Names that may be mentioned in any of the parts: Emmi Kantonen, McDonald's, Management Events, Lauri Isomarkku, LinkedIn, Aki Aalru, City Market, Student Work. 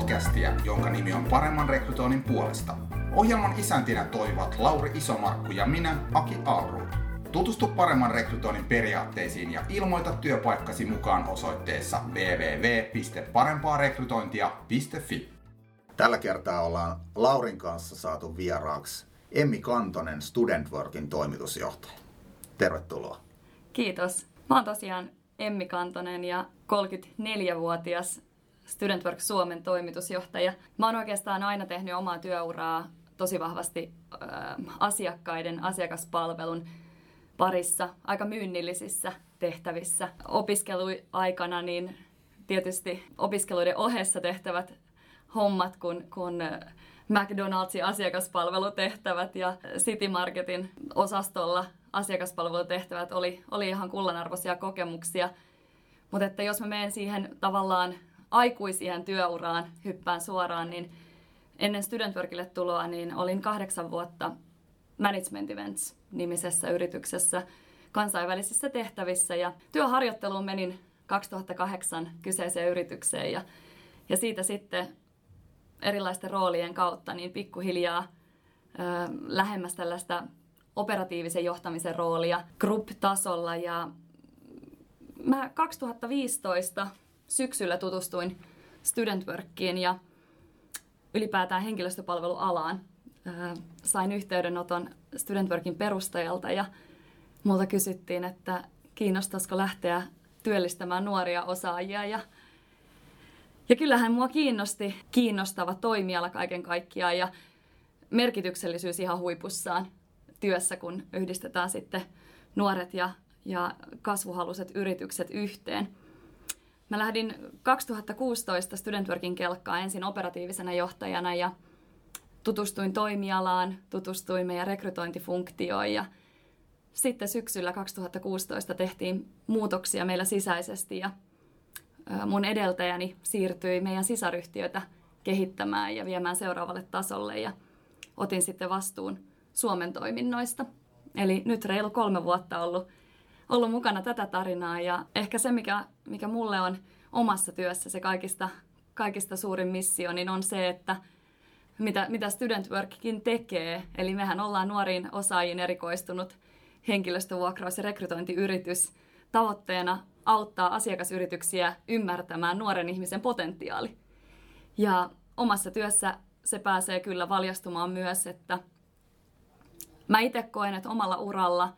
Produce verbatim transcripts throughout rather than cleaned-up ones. podcastia, jonka nimi on Paremman rekrytoinnin puolesta. Ohjelman isäntinä toimivat Lauri Isomarkku ja minä, Aki Aalru. Tutustu Paremman rekrytoinnin periaatteisiin ja ilmoita työpaikkasi mukaan osoitteessa double-u double-u double-u piste parempaarekrytointia piste fi. Tällä kertaa ollaan Laurin kanssa saatu vieraaksi Emmi Kantonen, Student Workin toimitusjohtaja. Tervetuloa. Kiitos. Mä oon tosiaan Emmi Kantonen ja kolmekymmentäneljävuotias Student Work Suomen toimitusjohtaja. Mä oon oikeastaan aina tehnyt omaa työuraa tosi vahvasti äh, asiakkaiden, asiakaspalvelun parissa, aika myynnillisissä tehtävissä. Opiskeluaikana niin tietysti opiskeluiden ohessa tehtävät hommat, kun, kun McDonald'sin asiakaspalvelutehtävät ja City Marketin osastolla asiakaspalvelutehtävät oli, oli ihan kullanarvoisia kokemuksia. Mutta että jos mä menen siihen tavallaan aikuisien työuraan, hyppään suoraan, niin ennen Student Workille tuloa niin olin kahdeksan vuotta Management Events -nimisessä yrityksessä kansainvälisissä tehtävissä. Ja työharjoitteluun menin kaksituhattakahdeksan kyseiseen yritykseen ja, ja siitä sitten erilaisten roolien kautta niin pikkuhiljaa ö, lähemmäs tällaista operatiivisen johtamisen roolia group-tasolla. Ja mä kaksituhattaviisitoista syksyllä tutustuin Student Workiin ja ylipäätään henkilöstöpalvelualaan. Sain yhteydenoton Student Workin perustajalta ja multa kysyttiin, että kiinnostaisiko lähteä työllistämään nuoria osaajia. Ja, ja kyllähän mua kiinnosti kiinnostava toimiala kaiken kaikkiaan ja merkityksellisyys ihan huipussaan työssä, kun yhdistetään sitten nuoret ja, ja kasvuhaluiset yritykset yhteen. Mä lähdin kaksituhattakuusitoista Student Workin kelkkaan ensin operatiivisena johtajana ja tutustuin toimialaan, tutustuin meidän rekrytointifunktioon ja sitten syksyllä kaksituhattakuusitoista tehtiin muutoksia meillä sisäisesti ja mun edeltäjäni siirtyi meidän sisaryhtiötä kehittämään ja viemään seuraavalle tasolle ja otin sitten vastuun Suomen toiminnoista. Eli nyt reilu kolme vuotta ollut, ollut mukana tätä tarinaa ja ehkä se, mikä, mikä mulle on omassa työssä se kaikista, kaikista suurin missio, niin on se, että Mitä, mitä Student Workkin tekee. Eli mehän ollaan nuoriin osaajiin erikoistunut henkilöstövuokraus- ja rekrytointiyritys. Tavoitteena auttaa asiakasyrityksiä ymmärtämään nuoren ihmisen potentiaali. Ja omassa työssä se pääsee kyllä valjastumaan myös, että mä itse koen, että omalla uralla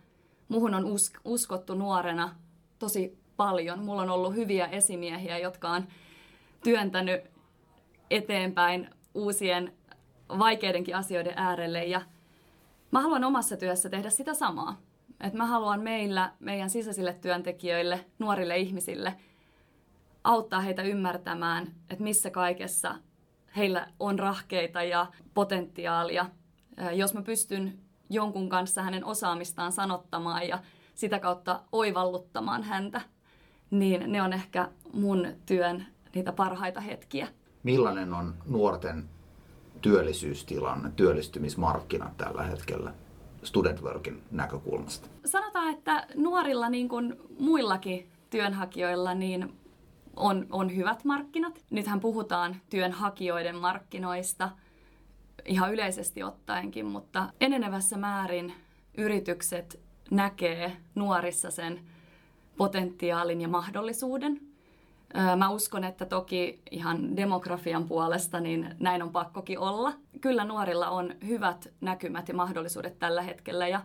muhun on usk- uskottu nuorena tosi paljon. Mulla on ollut hyviä esimiehiä, jotka on työntänyt eteenpäin uusien vaikeidenkin asioiden äärelle ja mä haluan omassa työssä tehdä sitä samaa. Et mä haluan meillä, meidän sisäisille työntekijöille, nuorille ihmisille auttaa heitä ymmärtämään, että missä kaikessa heillä on rahkeita ja potentiaalia. Jos mä pystyn jonkun kanssa hänen osaamistaan sanottamaan ja sitä kautta oivalluttamaan häntä, niin ne on ehkä mun työn niitä parhaita hetkiä. Millainen on nuorten työllisyystilanne, työllistymismarkkinat tällä hetkellä Student Workin näkökulmasta? Sanotaan, että nuorilla niin kuin muillakin työnhakijoilla niin on, on hyvät markkinat. Nythän puhutaan työnhakijoiden markkinoista ihan yleisesti ottaenkin, mutta enenevässä määrin yritykset näkee nuorissa sen potentiaalin ja mahdollisuuden. Mä uskon, että toki ihan demografian puolesta niin näin on pakkokin olla. Kyllä nuorilla on hyvät näkymät ja mahdollisuudet tällä hetkellä ja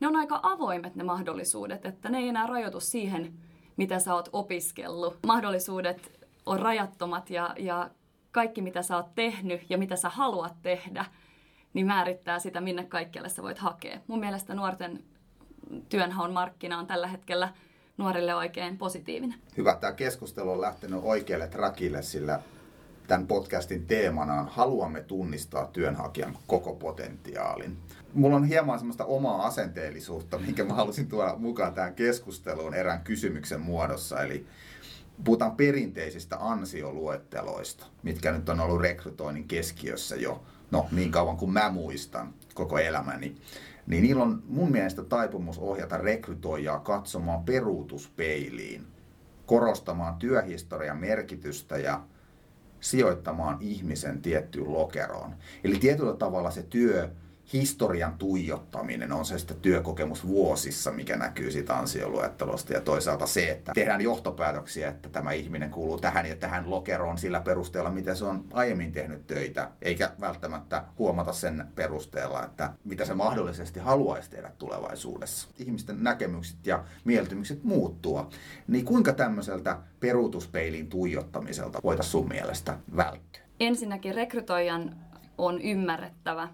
ne on aika avoimet ne mahdollisuudet, että ne ei enää rajoitu siihen, mitä sä oot opiskellut. Mahdollisuudet on rajattomat ja, ja kaikki, mitä sä oot tehnyt ja mitä sä haluat tehdä, niin määrittää sitä, minne kaikkialle sä voit hakea. Mun mielestä nuorten työnhaun markkina on tällä hetkellä nuorille oikein positiivinen. Hyvä, tämä keskustelu on lähtenyt oikealle trackille, sillä tämän podcastin teemana on haluamme tunnistaa työnhakijan koko potentiaalin. Mulla on hieman semmoista omaa asenteellisuutta, minkä mä halusin tuoda mukaan tähän keskusteluun erään kysymyksen muodossa. Eli puhutaan perinteisistä ansioluetteloista, mitkä nyt on ollut rekrytoinnin keskiössä jo no, niin kauan kuin mä muistan koko elämäni. Niin niillä on mun mielestä taipumus ohjata rekrytoijaa katsomaan peruutuspeiliin, korostamaan työhistorian merkitystä ja sijoittamaan ihmisen tiettyyn lokeroon. Eli tietyllä tavalla se työhistorian tuijottaminen on se sitten työkokemus vuosissa, mikä näkyy siitä ansioluettelosta. Ja toisaalta se, että tehdään johtopäätöksiä, että tämä ihminen kuuluu tähän ja tähän lokeroon sillä perusteella, mitä se on aiemmin tehnyt töitä. Eikä välttämättä huomata sen perusteella, että mitä se mahdollisesti haluaisi tehdä tulevaisuudessa. Ihmisten näkemykset ja mieltymykset muuttua. Niin kuinka tämmöiseltä peruutuspeilin tuijottamiselta voitaisiin sun mielestä välttyä? Ensinnäkin rekrytoijan on ymmärrettävä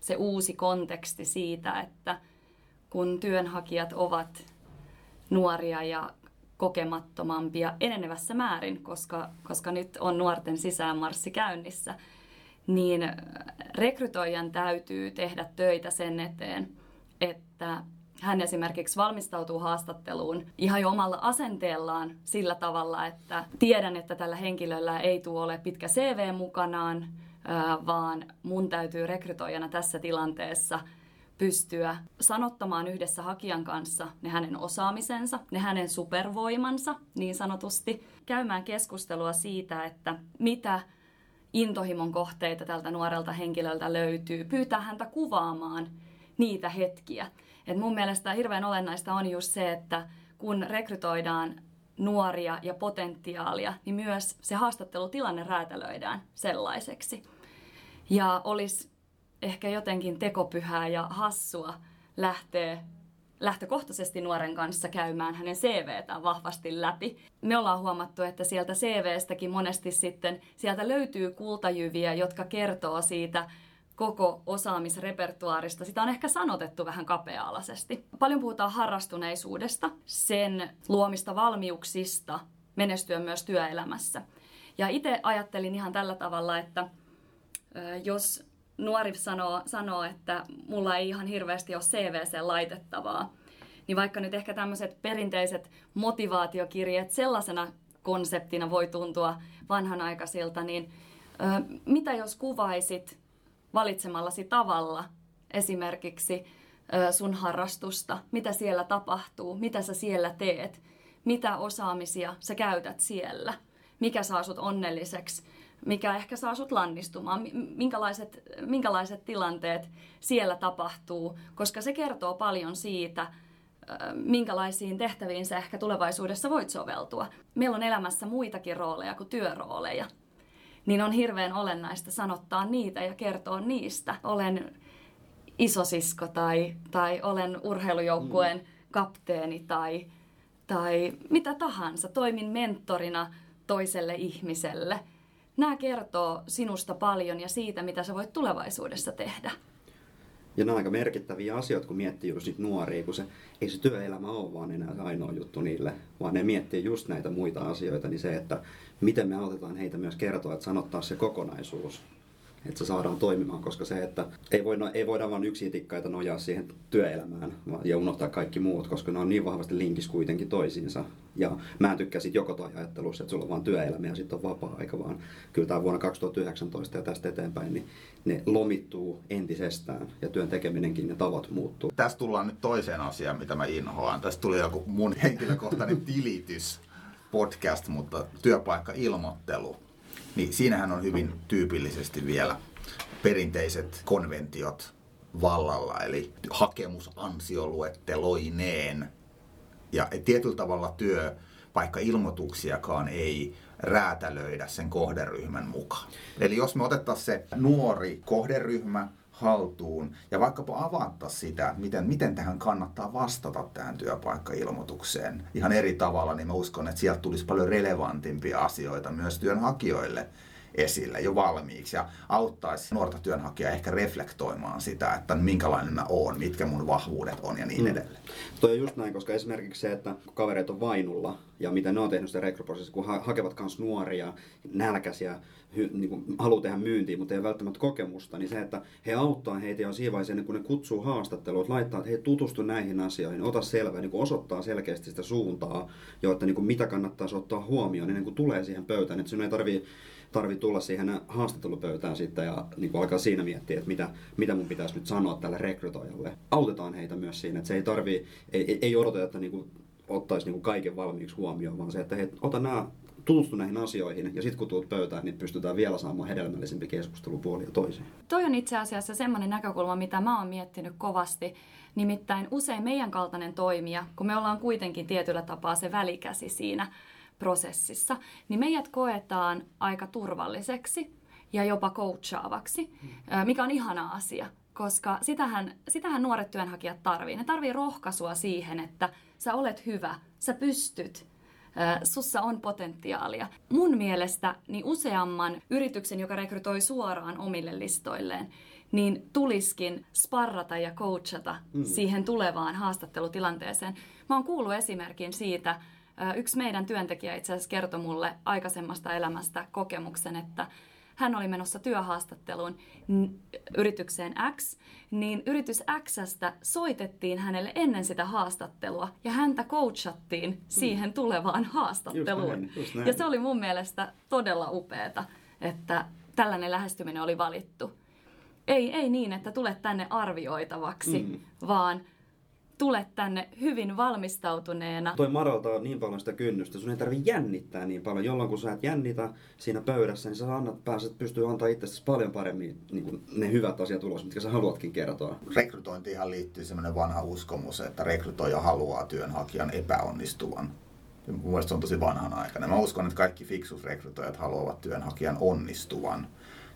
se uusi konteksti siitä, että kun työnhakijat ovat nuoria ja kokemattomampia enenevässä määrin, koska, koska nyt on nuorten sisäänmarssi käynnissä, niin rekrytoijan täytyy tehdä töitä sen eteen, että hän esimerkiksi valmistautuu haastatteluun ihan jo omalla asenteellaan sillä tavalla, että tiedän, että tällä henkilöllä ei tule ole pitkä C V mukanaan, vaan mun täytyy rekrytoijana tässä tilanteessa pystyä sanottamaan yhdessä hakijan kanssa ne hänen osaamisensa, ne hänen supervoimansa niin sanotusti, käymään keskustelua siitä, että mitä intohimon kohteita tältä nuorelta henkilöltä löytyy, pyytää häntä kuvaamaan niitä hetkiä. Et mun mielestä hirveän olennaista on just se, että kun rekrytoidaan nuoria ja potentiaalia, niin myös se haastattelutilanne räätälöidään sellaiseksi. Ja olisi ehkä jotenkin tekopyhää ja hassua lähteä lähtökohtaisesti nuoren kanssa käymään hänen C V:tään vahvasti läpi. Me ollaan huomattu, että sieltä C V:stäkin monesti sitten sieltä löytyy kultajyviä, jotka kertoo siitä koko osaamisrepertuaarista. Sitä on ehkä sanotettu vähän kapea-alaisesti. Paljon puhutaan harrastuneisuudesta, sen luomista valmiuksista menestyä myös työelämässä. Ja itse ajattelin ihan tällä tavalla, että jos nuori sanoo, sanoo, että mulla ei ihan hirveästi ole C V:ssä laitettavaa, niin vaikka nyt ehkä tämmöiset perinteiset motivaatiokirjeet sellaisena konseptina voi tuntua vanhanaikaisilta, niin ö, mitä jos kuvaisit valitsemallasi tavalla esimerkiksi sun harrastusta, mitä siellä tapahtuu, mitä sä siellä teet, mitä osaamisia sä käytät siellä, mikä saa sut onnelliseksi, mikä ehkä saa sut lannistumaan, minkälaiset, minkälaiset tilanteet siellä tapahtuu, koska se kertoo paljon siitä, minkälaisiin tehtäviin sä ehkä tulevaisuudessa voit soveltua. Meillä on elämässä muitakin rooleja kuin työrooleja. Niin on hirveän olennaista sanottaa niitä ja kertoa niistä. Olen isosisko tai, tai olen urheilujoukkueen kapteeni tai, tai mitä tahansa. Toimin mentorina toiselle ihmiselle. Nämä kertoo sinusta paljon ja siitä, mitä sä voit tulevaisuudessa tehdä. Ja nämä on aika merkittäviä asioita, kun miettii juuri niitä nuoria, kun se, ei se työelämä ole vaan enää se ainoa juttu niille, vaan ne miettii just näitä muita asioita, niin se, että miten me autetaan heitä myös kertoa, että sanottaa se kokonaisuus, että se saadaan toimimaan, koska se, että ei, voi, ei voida vaan yksitikkaita nojaa siihen työelämään ja unohtaa kaikki muut, koska ne on niin vahvasti linkissä kuitenkin toisiinsa. Ja mä en tykkää sit joko toi ajattelussa, että sulla on vaan työelämä ja sitten on vapaa-aika, vaan kyllä tämä vuonna kaksituhattayhdeksäntoista ja tästä eteenpäin, niin ne lomittuu entisestään ja työn tekeminenkin, ne tavat muuttuu. Tässä tullaan nyt toiseen asiaan, mitä mä inhoan. Tässä tuli joku mun henkilökohtainen tilitys podcast, mutta työpaikkailmoittelu. Niin siinähän on hyvin tyypillisesti vielä perinteiset konventiot vallalla, eli hakemus ansioluetteloineen. Ja tietyllä tavalla työpaikkailmoituksiakaan ei räätälöidä sen kohderyhmän mukaan. Eli jos me otettaisiin se nuori kohderyhmä haltuun ja vaikkapa avattaisiin sitä, miten, miten tähän kannattaa vastata tähän työpaikkailmoitukseen ihan eri tavalla, niin mä uskon, että sieltä tulisi paljon relevantimpia asioita myös työnhakijoille esille jo valmiiksi ja auttaisi nuorta työnhakijaa ehkä reflektoimaan sitä, että minkälainen mä oon, mitkä mun vahvuudet on ja niin edelleen. Mm. Toi on just näin, koska esimerkiksi se, että kavereet on vainulla ja mitä ne on tehnyt sitä rekryprosessissa, kun ha- hakevat kans nuoria, nälkäisiä, hy- niin kuin haluaa tehdä myyntiä, mutta ei välttämättä kokemusta, niin se, että he auttaa heitä ja on siinä vaiheessa, kun ne kutsuu haastatteluun, että laittaa, että he tutustu näihin asioihin, ota selvää, niin osoittaa selkeästi sitä suuntaa, jo, että niin kuin mitä kannattaisi ottaa huomioon ennen kuin tulee siihen pöytään, että sinun ei tarvitse tarvitse tulla siihen haastattelupöytään sitten ja niin kuin alkaa siinä miettiä, että mitä, mitä mun pitäisi nyt sanoa tälle rekrytoijalle. Autetaan heitä myös siinä, että se ei tarvii, ei, ei odoteta, että niin kuin ottaisi niin kuin kaiken valmiiksi huomioon, vaan se, että hei, ota nämä tutustu näihin asioihin ja sitten kun tuut pöytään, niin pystytään vielä saamaan hedelmällisempi keskustelu puolin ja toisiin. Toi on itse asiassa semmoinen näkökulma, mitä mä oon miettinyt kovasti. Nimittäin usein meidän kaltainen toimija, kun me ollaan kuitenkin tietyllä tapaa se välikäsi siinä prosessissa, niin meidät koetaan aika turvalliseksi ja jopa coachaavaksi, mikä on ihana asia. Koska sitähän, sitähän nuoret työnhakijat tarvii. Ne tarvii rohkaisua siihen, että sä olet hyvä, sä pystyt, äh, sussa on potentiaalia. Mun mielestä niin useamman yrityksen, joka rekrytoi suoraan omille listoilleen, niin tuliskin sparrata ja coachata mm. siihen tulevaan haastattelutilanteeseen. Mä oon kuullut esimerkin siitä, äh, yksi meidän työntekijä itse asiassa kertoi mulle aikaisemmasta elämästä kokemuksen, että hän oli menossa työhaastatteluun yritykseen X, niin yritys X:stä soitettiin hänelle ennen sitä haastattelua ja häntä coachattiin siihen tulevaan haastatteluun. Just näin, just näin. Ja se oli mun mielestä todella upeata, että tällainen lähestyminen oli valittu. Ei, ei niin, että tulet tänne arvioitavaksi, mm. vaan tule tänne hyvin valmistautuneena. Toi madaltaa niin paljon sitä kynnystä, sun ei tarvitse jännittää niin paljon. Jolloin kun sä et jännitä siinä pöydässä, niin sä annat, pääset pystyy antaa itsestäsi paljon paremmin niin ne hyvät asiat ulos, mitkä sä haluatkin kertoa. Rekrytointiinhan liittyy semmoinen vanha uskomus, että rekrytoija haluaa työnhakijan epäonnistuvan. Mun mielestä se on tosi vanhanaikainen. Mä uskon, että kaikki fiksut rekrytoijat haluavat työnhakijan onnistuvan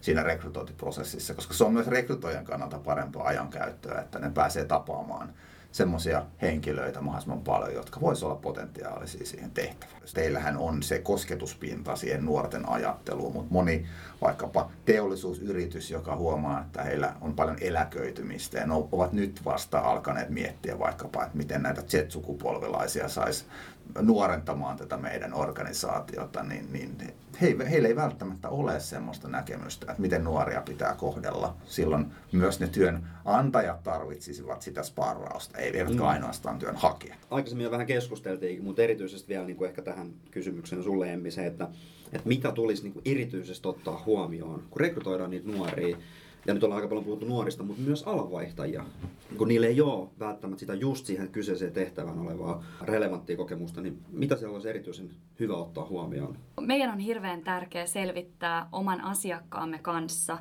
siinä rekrytointiprosessissa, koska se on myös rekrytoijan kannalta parempaa ajankäyttöä, että ne pääsee tapaamaan semmoisia henkilöitä mahdollisimman paljon, jotka voisivat olla potentiaalisia siihen tehtävään. Teillähän on se kosketuspinta siihen nuorten ajatteluun, mutta moni vaikkapa teollisuusyritys, joka huomaa, että heillä on paljon eläköitymistä ja ne ovat nyt vasta alkaneet miettiä vaikkapa, että miten näitä Z-sukupolvelaisia saisi nuorentamaan tätä meidän organisaatiota, niin, niin he, heillä ei välttämättä ole semmoista näkemystä, että miten nuoria pitää kohdella. Silloin myös ne työnantajat tarvitsisivat sitä sparrausta, ei eivätkä ainoastaan työnhakijat. Aikaisemmin vähän keskusteltiin, mutta erityisesti vielä niin kuin ehkä tähän kysymykseen sulle, Emmi, se, että, että mitä tulisi niin kuin erityisesti ottaa huomioon, kun rekrytoidaan niitä nuoria. Ja nyt ollaan aika paljon puhuttu nuorista, mutta myös alanvaihtajia, kun niillä ei ole välttämättä sitä just siihen kyseiseen tehtävään olevaa relevanttia kokemusta, niin mitä siellä olisi erityisen hyvä ottaa huomioon? Meidän on hirveän tärkeää selvittää oman asiakkaamme kanssa,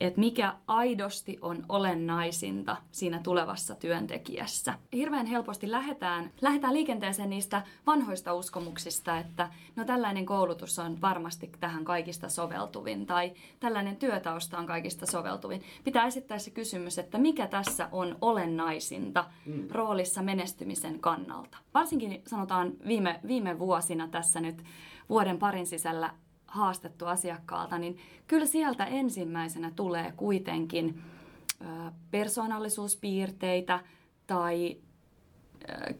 että mikä aidosti on olennaisinta siinä tulevassa työntekijässä. Hirveän helposti lähdetään, lähdetään liikenteeseen niistä vanhoista uskomuksista, että no tällainen koulutus on varmasti tähän kaikista soveltuvin tai tällainen työtausta on kaikista soveltuvin. Pitää esittää se kysymys, että mikä tässä on olennaisinta mm. roolissa menestymisen kannalta. Varsinkin sanotaan viime, viime vuosina tässä nyt vuoden parin sisällä haastettu asiakkaalta, niin kyllä sieltä ensimmäisenä tulee kuitenkin persoonallisuuspiirteitä tai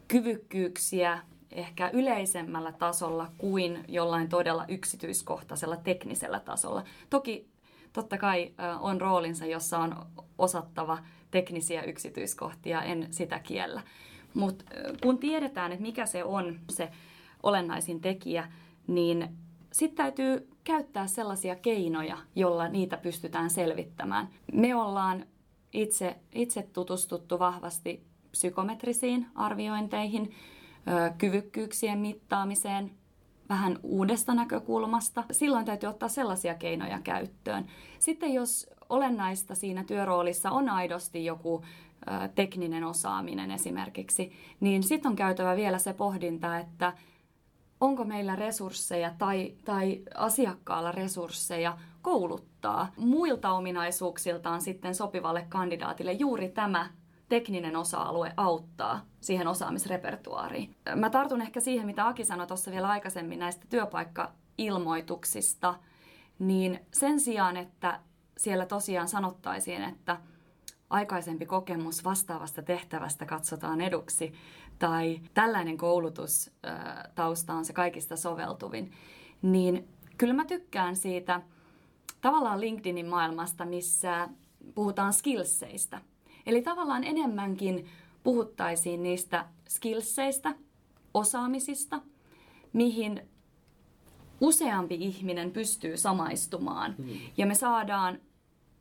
kyvykkyyksiä ehkä yleisemmällä tasolla kuin jollain todella yksityiskohtaisella teknisellä tasolla. Toki totta kai on roolinsa, jossa on osattava teknisiä yksityiskohtia, en sitä kiellä. Mutta kun tiedetään, että mikä se on se olennaisin tekijä, niin sitten täytyy käyttää sellaisia keinoja, joilla niitä pystytään selvittämään. Me ollaan itse, itse tutustuttu vahvasti psykometrisiin arviointeihin, kyvykkyyksien mittaamiseen vähän uudesta näkökulmasta. Silloin täytyy ottaa sellaisia keinoja käyttöön. Sitten jos olennaista siinä työroolissa on aidosti joku tekninen osaaminen esimerkiksi, niin sitten on käytävä vielä se pohdinta, että onko meillä resursseja tai, tai asiakkaalla resursseja kouluttaa muilta ominaisuuksiltaan sitten sopivalle kandidaatille juuri tämä tekninen osa-alue auttaa siihen osaamisrepertuaariin. Mä tartun ehkä siihen, mitä Aki sanoi tuossa vielä aikaisemmin näistä työpaikka-ilmoituksista, niin sen sijaan, että siellä tosiaan sanottaisiin, että aikaisempi kokemus vastaavasta tehtävästä katsotaan eduksi tai tällainen koulutustausta on se kaikista soveltuvin, niin kyllä mä tykkään siitä tavallaan LinkedInin maailmasta, missä puhutaan skillseistä. Eli tavallaan enemmänkin puhuttaisiin niistä skillseistä, osaamisista, mihin useampi ihminen pystyy samaistumaan hmm. ja me saadaan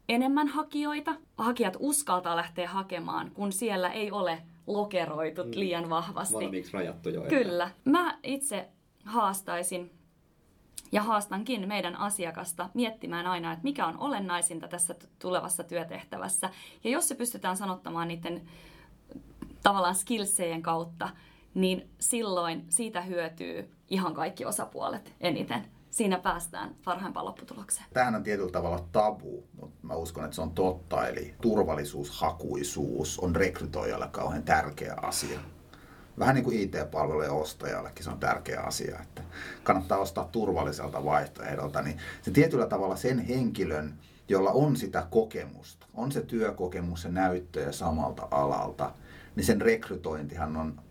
enemmän hakijoita. Hakijat uskaltaa lähteä hakemaan, kun siellä ei ole lokeroitut liian vahvasti. Valmiiksi rajattu jo. Kyllä. Mä itse haastaisin Ja haastankin meidän asiakasta miettimään aina, että mikä on olennaisinta tässä tulevassa työtehtävässä. Ja jos se pystytään sanottamaan niiden tavallaan skillsejen kautta, niin silloin siitä hyötyy ihan kaikki osapuolet eniten. Siinä päästään parhaimpaan lopputulokseen. Tämähän on tietyllä tavalla tabu, mutta mä uskon, että se on totta. Eli turvallisuushakuisuus on rekrytoijalle kauhean tärkeä asia. Vähän niin kuin I T-palvelujen ostajallekin se on tärkeä asia, että kannattaa ostaa turvalliselta vaihtoehdolta. Niin se tietyllä tavalla sen henkilön, jolla on sitä kokemusta, on se työkokemus ja näyttöjä samalta alalta, niin sen rekrytointihan on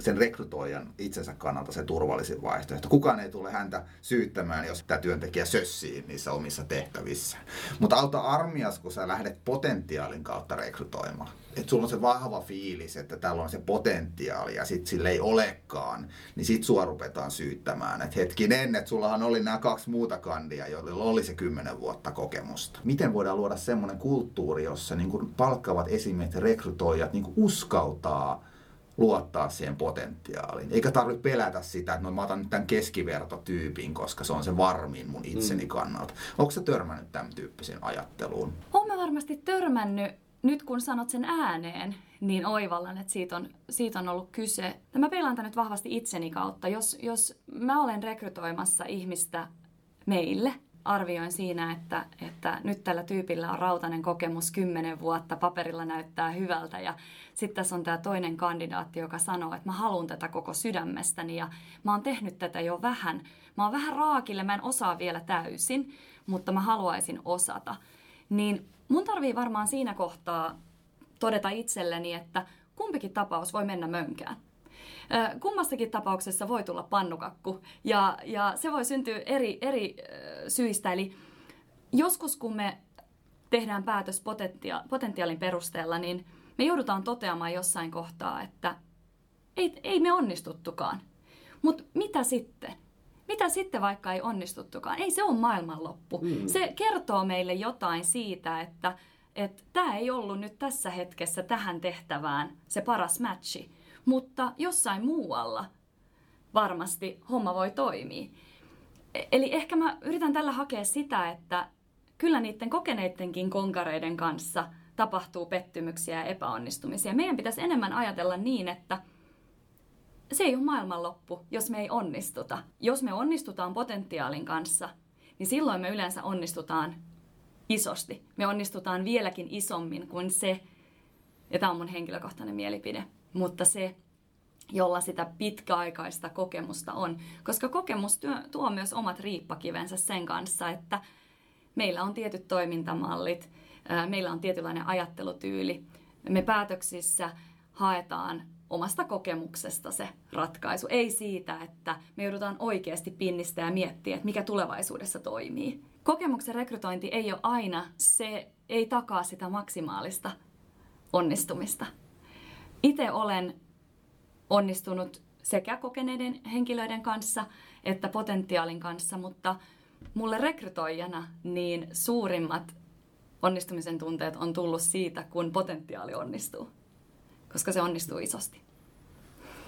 sen rekrytoijan itsensä kannalta se turvallisin vaihtoehto. Kukaan ei tule häntä syyttämään, jos tämä työntekijä sössii niissä omissa tehtävissään. Mutta auta armias, kun sä lähdet potentiaalin kautta rekrytoimaan. Että sulla on se vahva fiilis, että täällä on se potentiaali ja sitten sillä ei olekaan, niin sit sua rupetaan syyttämään. Että hetkinen, että sullahan oli nämä kaksi muuta kandia, joilla oli se kymmenen vuotta kokemusta. Miten voidaan luoda semmoinen kulttuuri, jossa niin kun palkkaavat esimiehet ja rekrytoijat niin kun uskaltaa luottaa siihen potentiaaliin. Eikä tarvitse pelätä sitä, että no, mä otan nyt tämän keskivertotyypin, koska se on se varmin mun itseni kannalta. Onko sä törmännyt tämän tyyppisiin ajatteluun? Oon mä varmasti törmännyt. Nyt kun sanot sen ääneen, niin oivallan, että siitä on, siitä on ollut kyse. Mä peilaan tämän nyt vahvasti itseni kautta. Jos, jos mä olen rekrytoimassa ihmistä meille, arvioin siinä, että, että nyt tällä tyypillä on rautainen kokemus kymmenen vuotta, paperilla näyttää hyvältä ja sitten tässä on tämä toinen kandidaatti, joka sanoo, että mä haluan tätä koko sydämestäni ja mä oon tehnyt tätä jo vähän. Mä oon vähän raakille, mä en osaa vielä täysin, mutta mä haluaisin osata. Niin mun tarvii varmaan siinä kohtaa todeta itselleni, että kumpikin tapaus voi mennä mönkään. Kummassakin tapauksessa voi tulla pannukakku ja, ja se voi syntyä eri, eri syistä. Eli joskus kun me tehdään päätös potentia- potentiaalin perusteella, niin me joudutaan toteamaan jossain kohtaa, että ei, ei me onnistuttukaan. Mutta mitä sitten? Mitä sitten vaikka ei onnistuttukaan? Ei se ole maailmanloppu. Mm. Se kertoo meille jotain siitä, että tämä ei ollut nyt tässä hetkessä tähän tehtävään se paras matchi. Mutta jossain muualla varmasti homma voi toimia. Eli ehkä mä yritän tällä hakea sitä, että kyllä niiden kokeneittenkin konkareiden kanssa tapahtuu pettymyksiä ja epäonnistumisia. Meidän pitäisi enemmän ajatella niin, että se ei ole maailmanloppu, jos me ei onnistuta. Jos me onnistutaan potentiaalin kanssa, niin silloin me yleensä onnistutaan isosti. Me onnistutaan vieläkin isommin kuin se, ja tämä on mun henkilökohtainen mielipide, mutta se, jolla sitä pitkäaikaista kokemusta on. Koska kokemus tuo myös omat riippakivensä sen kanssa, että meillä on tietyt toimintamallit, meillä on tietynlainen ajattelutyyli. Me päätöksissä haetaan omasta kokemuksesta se ratkaisu. Ei siitä, että me joudutaan oikeasti pinnistää ja miettiä, että mikä tulevaisuudessa toimii. Kokemuksen rekrytointi ei ole aina, se ei takaa sitä maksimaalista onnistumista. Itse olen onnistunut sekä kokeneiden henkilöiden kanssa että potentiaalin kanssa, mutta mulle rekrytoijana niin suurimmat onnistumisen tunteet on tullut siitä, kun potentiaali onnistuu, koska se onnistuu isosti.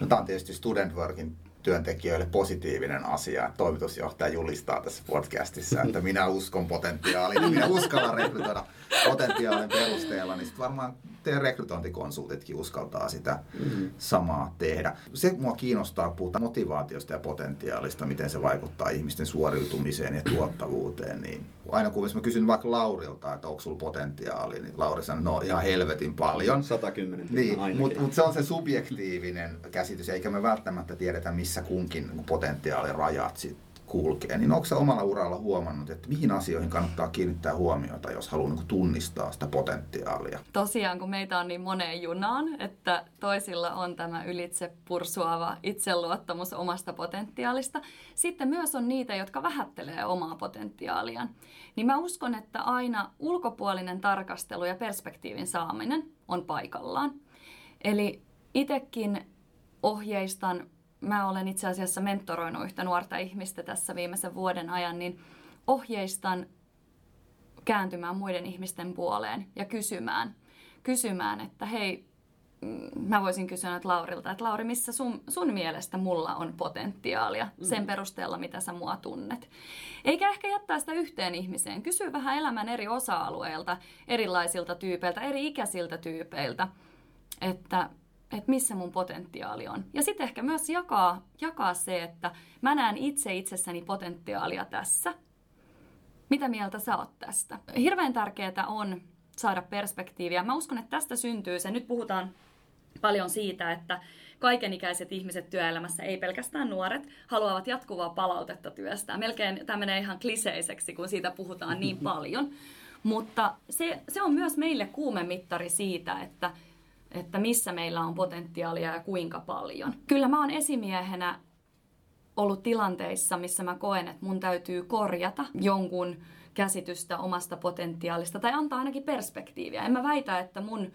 No, tämä on tietysti Student Workin työntekijöille positiivinen asia. Toimitusjohtaja julistaa tässä podcastissa, että minä uskon potentiaaliin, minä uskallan rekrytoida potentiaalin perusteella, niin sitten varmaan teidän rekrytointikonsultitkin uskaltaa sitä mm-hmm. samaa tehdä. Se mua kiinnostaa puhuta motivaatiosta ja potentiaalista, miten se vaikuttaa ihmisten suoriutumiseen ja tuottavuuteen. Niin aina kun mä kysyn vaikka Laurilta, että onko sulla potentiaali, niin Lauri sanoo, no ihan helvetin paljon. sata kymmenen Niin, mutta mut se on se subjektiivinen käsitys, eikä me välttämättä tiedetä, missä kunkin potentiaalin rajat sitten kulkee, niin onko sä omalla uralla huomannut, että mihin asioihin kannattaa kiinnittää huomiota, jos haluaa niin tunnistaa sitä potentiaalia? Tosiaan, kun meitä on niin moneen junaan, että toisilla on tämä ylitse pursuava itseluottamus omasta potentiaalista. Sitten myös on niitä, jotka vähättelee omaa potentiaaliaan. Niin mä uskon, että aina ulkopuolinen tarkastelu ja perspektiivin saaminen on paikallaan. Eli itsekin ohjeistan. Mä olen itse asiassa mentoroinut yhtä nuorta ihmistä tässä viimeisen vuoden ajan, niin ohjeistan kääntymään muiden ihmisten puoleen ja kysymään, kysymään että hei, mä voisin kysyä nyt Laurilta, että Lauri, missä sun, sun mielestä mulla on potentiaalia sen perusteella, mitä sä mua tunnet. Eikä ehkä jättää sitä yhteen ihmiseen. Kysy vähän elämän eri osa-alueilta, erilaisilta tyypeiltä, eri ikäisiltä tyypeiltä, että, että missä mun potentiaali on. Ja sitten ehkä myös jakaa, jakaa se, että mä näen itse itsessäni potentiaalia tässä. Mitä mieltä sä oot tästä? Hirveän tärkeää on saada perspektiiviä. Mä uskon, että tästä syntyy se. Nyt puhutaan paljon siitä, että kaikenikäiset ihmiset työelämässä, ei pelkästään nuoret, haluavat jatkuvaa palautetta työstään. Melkein tämä menee ihan kliseiseksi, kun siitä puhutaan niin paljon. Mutta se, se on myös meille kuumemittari siitä, että, että missä meillä on potentiaalia ja kuinka paljon. Kyllä mä oon esimiehenä ollut tilanteissa, missä mä koen, että mun täytyy korjata jonkun käsitystä omasta potentiaalista tai antaa ainakin perspektiiviä. En mä väitä, että mun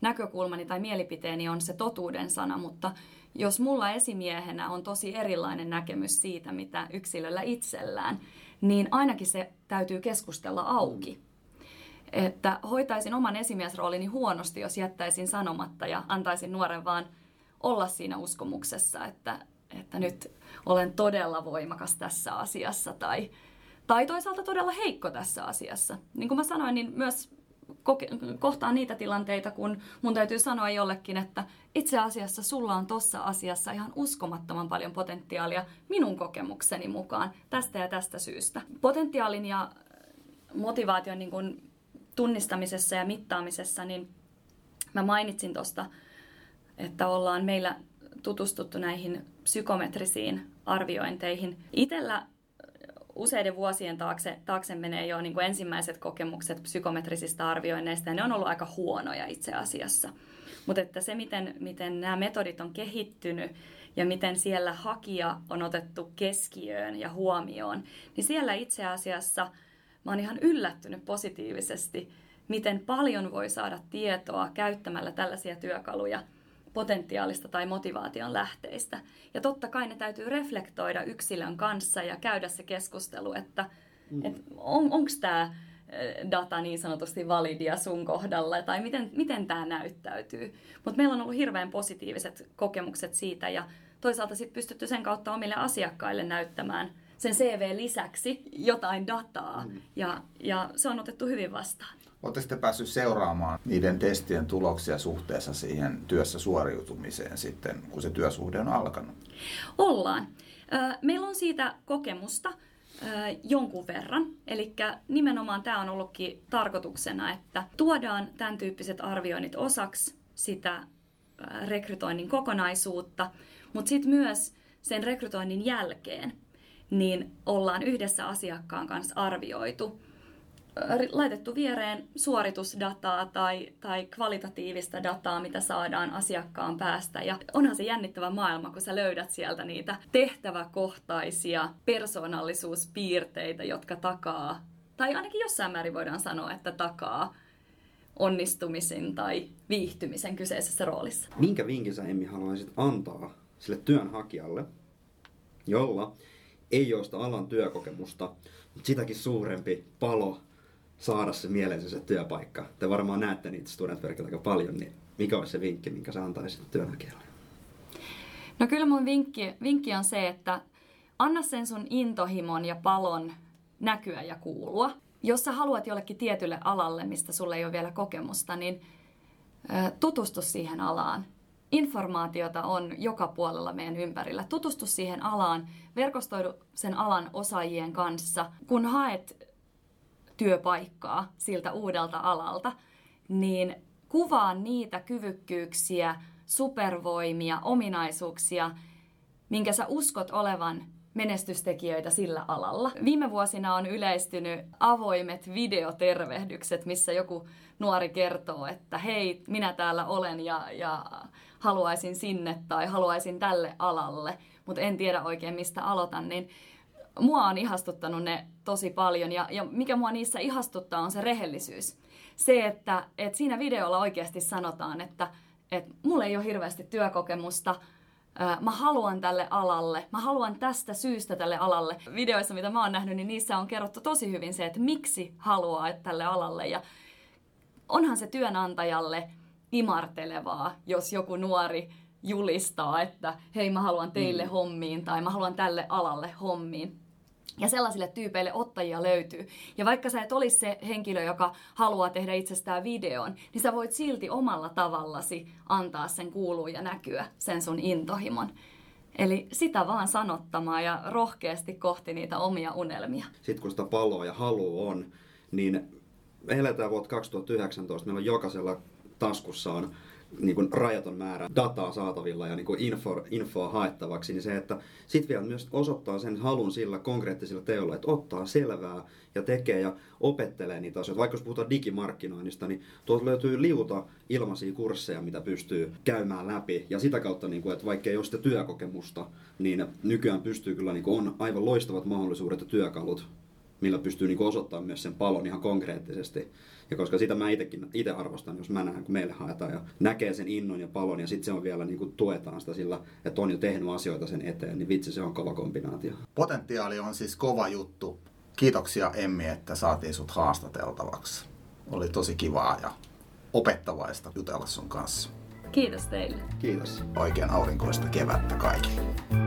näkökulmani tai mielipiteeni on se totuuden sana, mutta jos mulla esimiehenä on tosi erilainen näkemys siitä, mitä yksilöllä itsellään, niin ainakin se täytyy keskustella auki. Että hoitaisin oman esimiesroolini huonosti, jos jättäisin sanomatta ja antaisin nuoren vaan olla siinä uskomuksessa, että, että nyt olen todella voimakas tässä asiassa tai, tai toisaalta todella heikko tässä asiassa. Niin kuin mä sanoin, niin myös kohtaan niitä tilanteita, kun mun täytyy sanoa jollekin, että itse asiassa sulla on tossa asiassa ihan uskomattoman paljon potentiaalia minun kokemukseni mukaan tästä ja tästä syystä. Potentiaalin ja motivaation niin kun tunnistamisessa ja mittaamisessa, niin mä mainitsin tosta, että ollaan meillä tutustuttu näihin psykometrisiin arviointeihin. Itellä useiden vuosien taakse, taakse menee jo niin kuin ensimmäiset kokemukset psykometrisistä arvioinneista, ja ne on ollut aika huonoja itse asiassa. Mutta että se, miten, miten nämä metodit on kehittynyt ja miten siellä hakija on otettu keskiöön ja huomioon, niin siellä itse asiassa mä oon ihan yllättynyt positiivisesti, miten paljon voi saada tietoa käyttämällä tällaisia työkaluja potentiaalista tai motivaation lähteistä. Ja totta kai ne täytyy reflektoida yksilön kanssa ja käydä se keskustelu, että mm. et on, onko tämä data niin sanotusti validia sun kohdalla tai miten, miten tämä näyttäytyy. Mutta meillä on ollut hirveän positiiviset kokemukset siitä ja toisaalta sitten pystytty sen kautta omille asiakkaille näyttämään sen C V lisäksi jotain dataa mm. ja, ja se on otettu hyvin vastaan. Oletteko te päässyt seuraamaan niiden testien tuloksia suhteessa siihen työssä suoriutumiseen sitten, kun se työsuhde on alkanut? Ollaan. Meillä on siitä kokemusta jonkun verran. Eli nimenomaan tämä on ollutkin tarkoituksena, että tuodaan tämän tyyppiset arvioinnit osaksi sitä rekrytoinnin kokonaisuutta, mutta sitten myös sen rekrytoinnin jälkeen niin ollaan yhdessä asiakkaan kanssa arvioitu, laitettu viereen suoritusdataa tai, tai kvalitatiivista dataa, mitä saadaan asiakkaan päästä. Ja onhan se jännittävä maailma, kun sä löydät sieltä niitä tehtäväkohtaisia persoonallisuuspiirteitä, jotka takaa, tai ainakin jossain määrin voidaan sanoa, että takaa onnistumisen tai viihtymisen kyseisessä roolissa. Minkä vinkin sä, Emmi, haluaisit antaa sille työnhakijalle, jolla ei ole sitä alan työkokemusta, mutta sitäkin suurempi palo saada se mieleisensä työpaikka? Te varmaan näette niitä Student Workilla aika paljon, niin mikä olisi se vinkki, minkä sä antaisit työnhakijalle? No kyllä mun vinkki, vinkki on se, että anna sen sun intohimon ja palon näkyä ja kuulua. Jos sä haluat jollekin tietylle alalle, mistä sulle ei ole vielä kokemusta, niin tutustu siihen alaan. Informaatiota on joka puolella meidän ympärillä. Tutustu siihen alaan, verkostoidu sen alan osaajien kanssa. Kun haet työpaikkaa siltä uudelta alalta, niin kuvaa niitä kyvykkyyksiä, supervoimia, ominaisuuksia, minkä sä uskot olevan menestystekijöitä sillä alalla. Viime vuosina on yleistynyt avoimet videotervehdykset, missä joku nuori kertoo, että hei, minä täällä olen ja, ja haluaisin sinne tai haluaisin tälle alalle, mutta en tiedä oikein mistä aloitan. Niin mua on ihastuttanut ne tosi paljon ja, ja mikä mua niissä ihastuttaa on se rehellisyys. Se, että et siinä videolla oikeasti sanotaan, että et mulla ei ole hirveästi työkokemusta, mä haluan tälle alalle, mä haluan tästä syystä tälle alalle. Videoissa, mitä mä oon nähnyt, niin niissä on kerrottu tosi hyvin se, että miksi haluaa tälle alalle. Ja onhan se työnantajalle imartelevaa, jos joku nuori julistaa, että hei, mä haluan teille mm. hommiin tai mä haluan tälle alalle hommiin. Ja sellaisille tyypeille ottajia löytyy. Ja vaikka sä et olisi se henkilö, joka haluaa tehdä itsestään videon, niin sä voit silti omalla tavallasi antaa sen kuulua ja näkyä, sen sun intohimon. Eli sitä vaan sanottamaan ja rohkeasti kohti niitä omia unelmia. Sitten kun sitä paloa ja halua on, niin me eletään vuotta kaksituhattayhdeksäntoista, meillä on jokaisella taskussaan niin kuin rajaton määrä dataa saatavilla ja niin kuin info, infoa haettavaksi, niin se, että sitten vielä myös osoittaa sen halun sillä konkreettisilla teolla, että ottaa selvää ja tekee ja opettelee niitä asioita. Vaikka jos puhutaan digimarkkinoinnista, niin tuolta löytyy liuta ilmaisia kursseja, mitä pystyy käymään läpi. Ja sitä kautta, niin kuin, että vaikka ei ole sitä työkokemusta, niin nykyään pystyy kyllä, niin kuin on aivan loistavat mahdollisuudet ja työkalut, millä pystyy niin kuin osoittamaan myös sen palon ihan konkreettisesti. Ja koska sitä mä itsekin itse arvostan, jos mä näen, kun meille haetaan ja näkee sen innon ja palon ja sitten se on vielä niin kuin tuetaan sitä sillä, että on jo tehnyt asioita sen eteen, niin vitsi, se on kova kombinaatio. Potentiaali on siis kova juttu. Kiitoksia Emmi, että saatiin sut haastateltavaksi. Oli tosi kivaa ja opettavaista jutella sun kanssa. Kiitos teille. Kiitos. Oikein aurinkoista kevättä kaikille.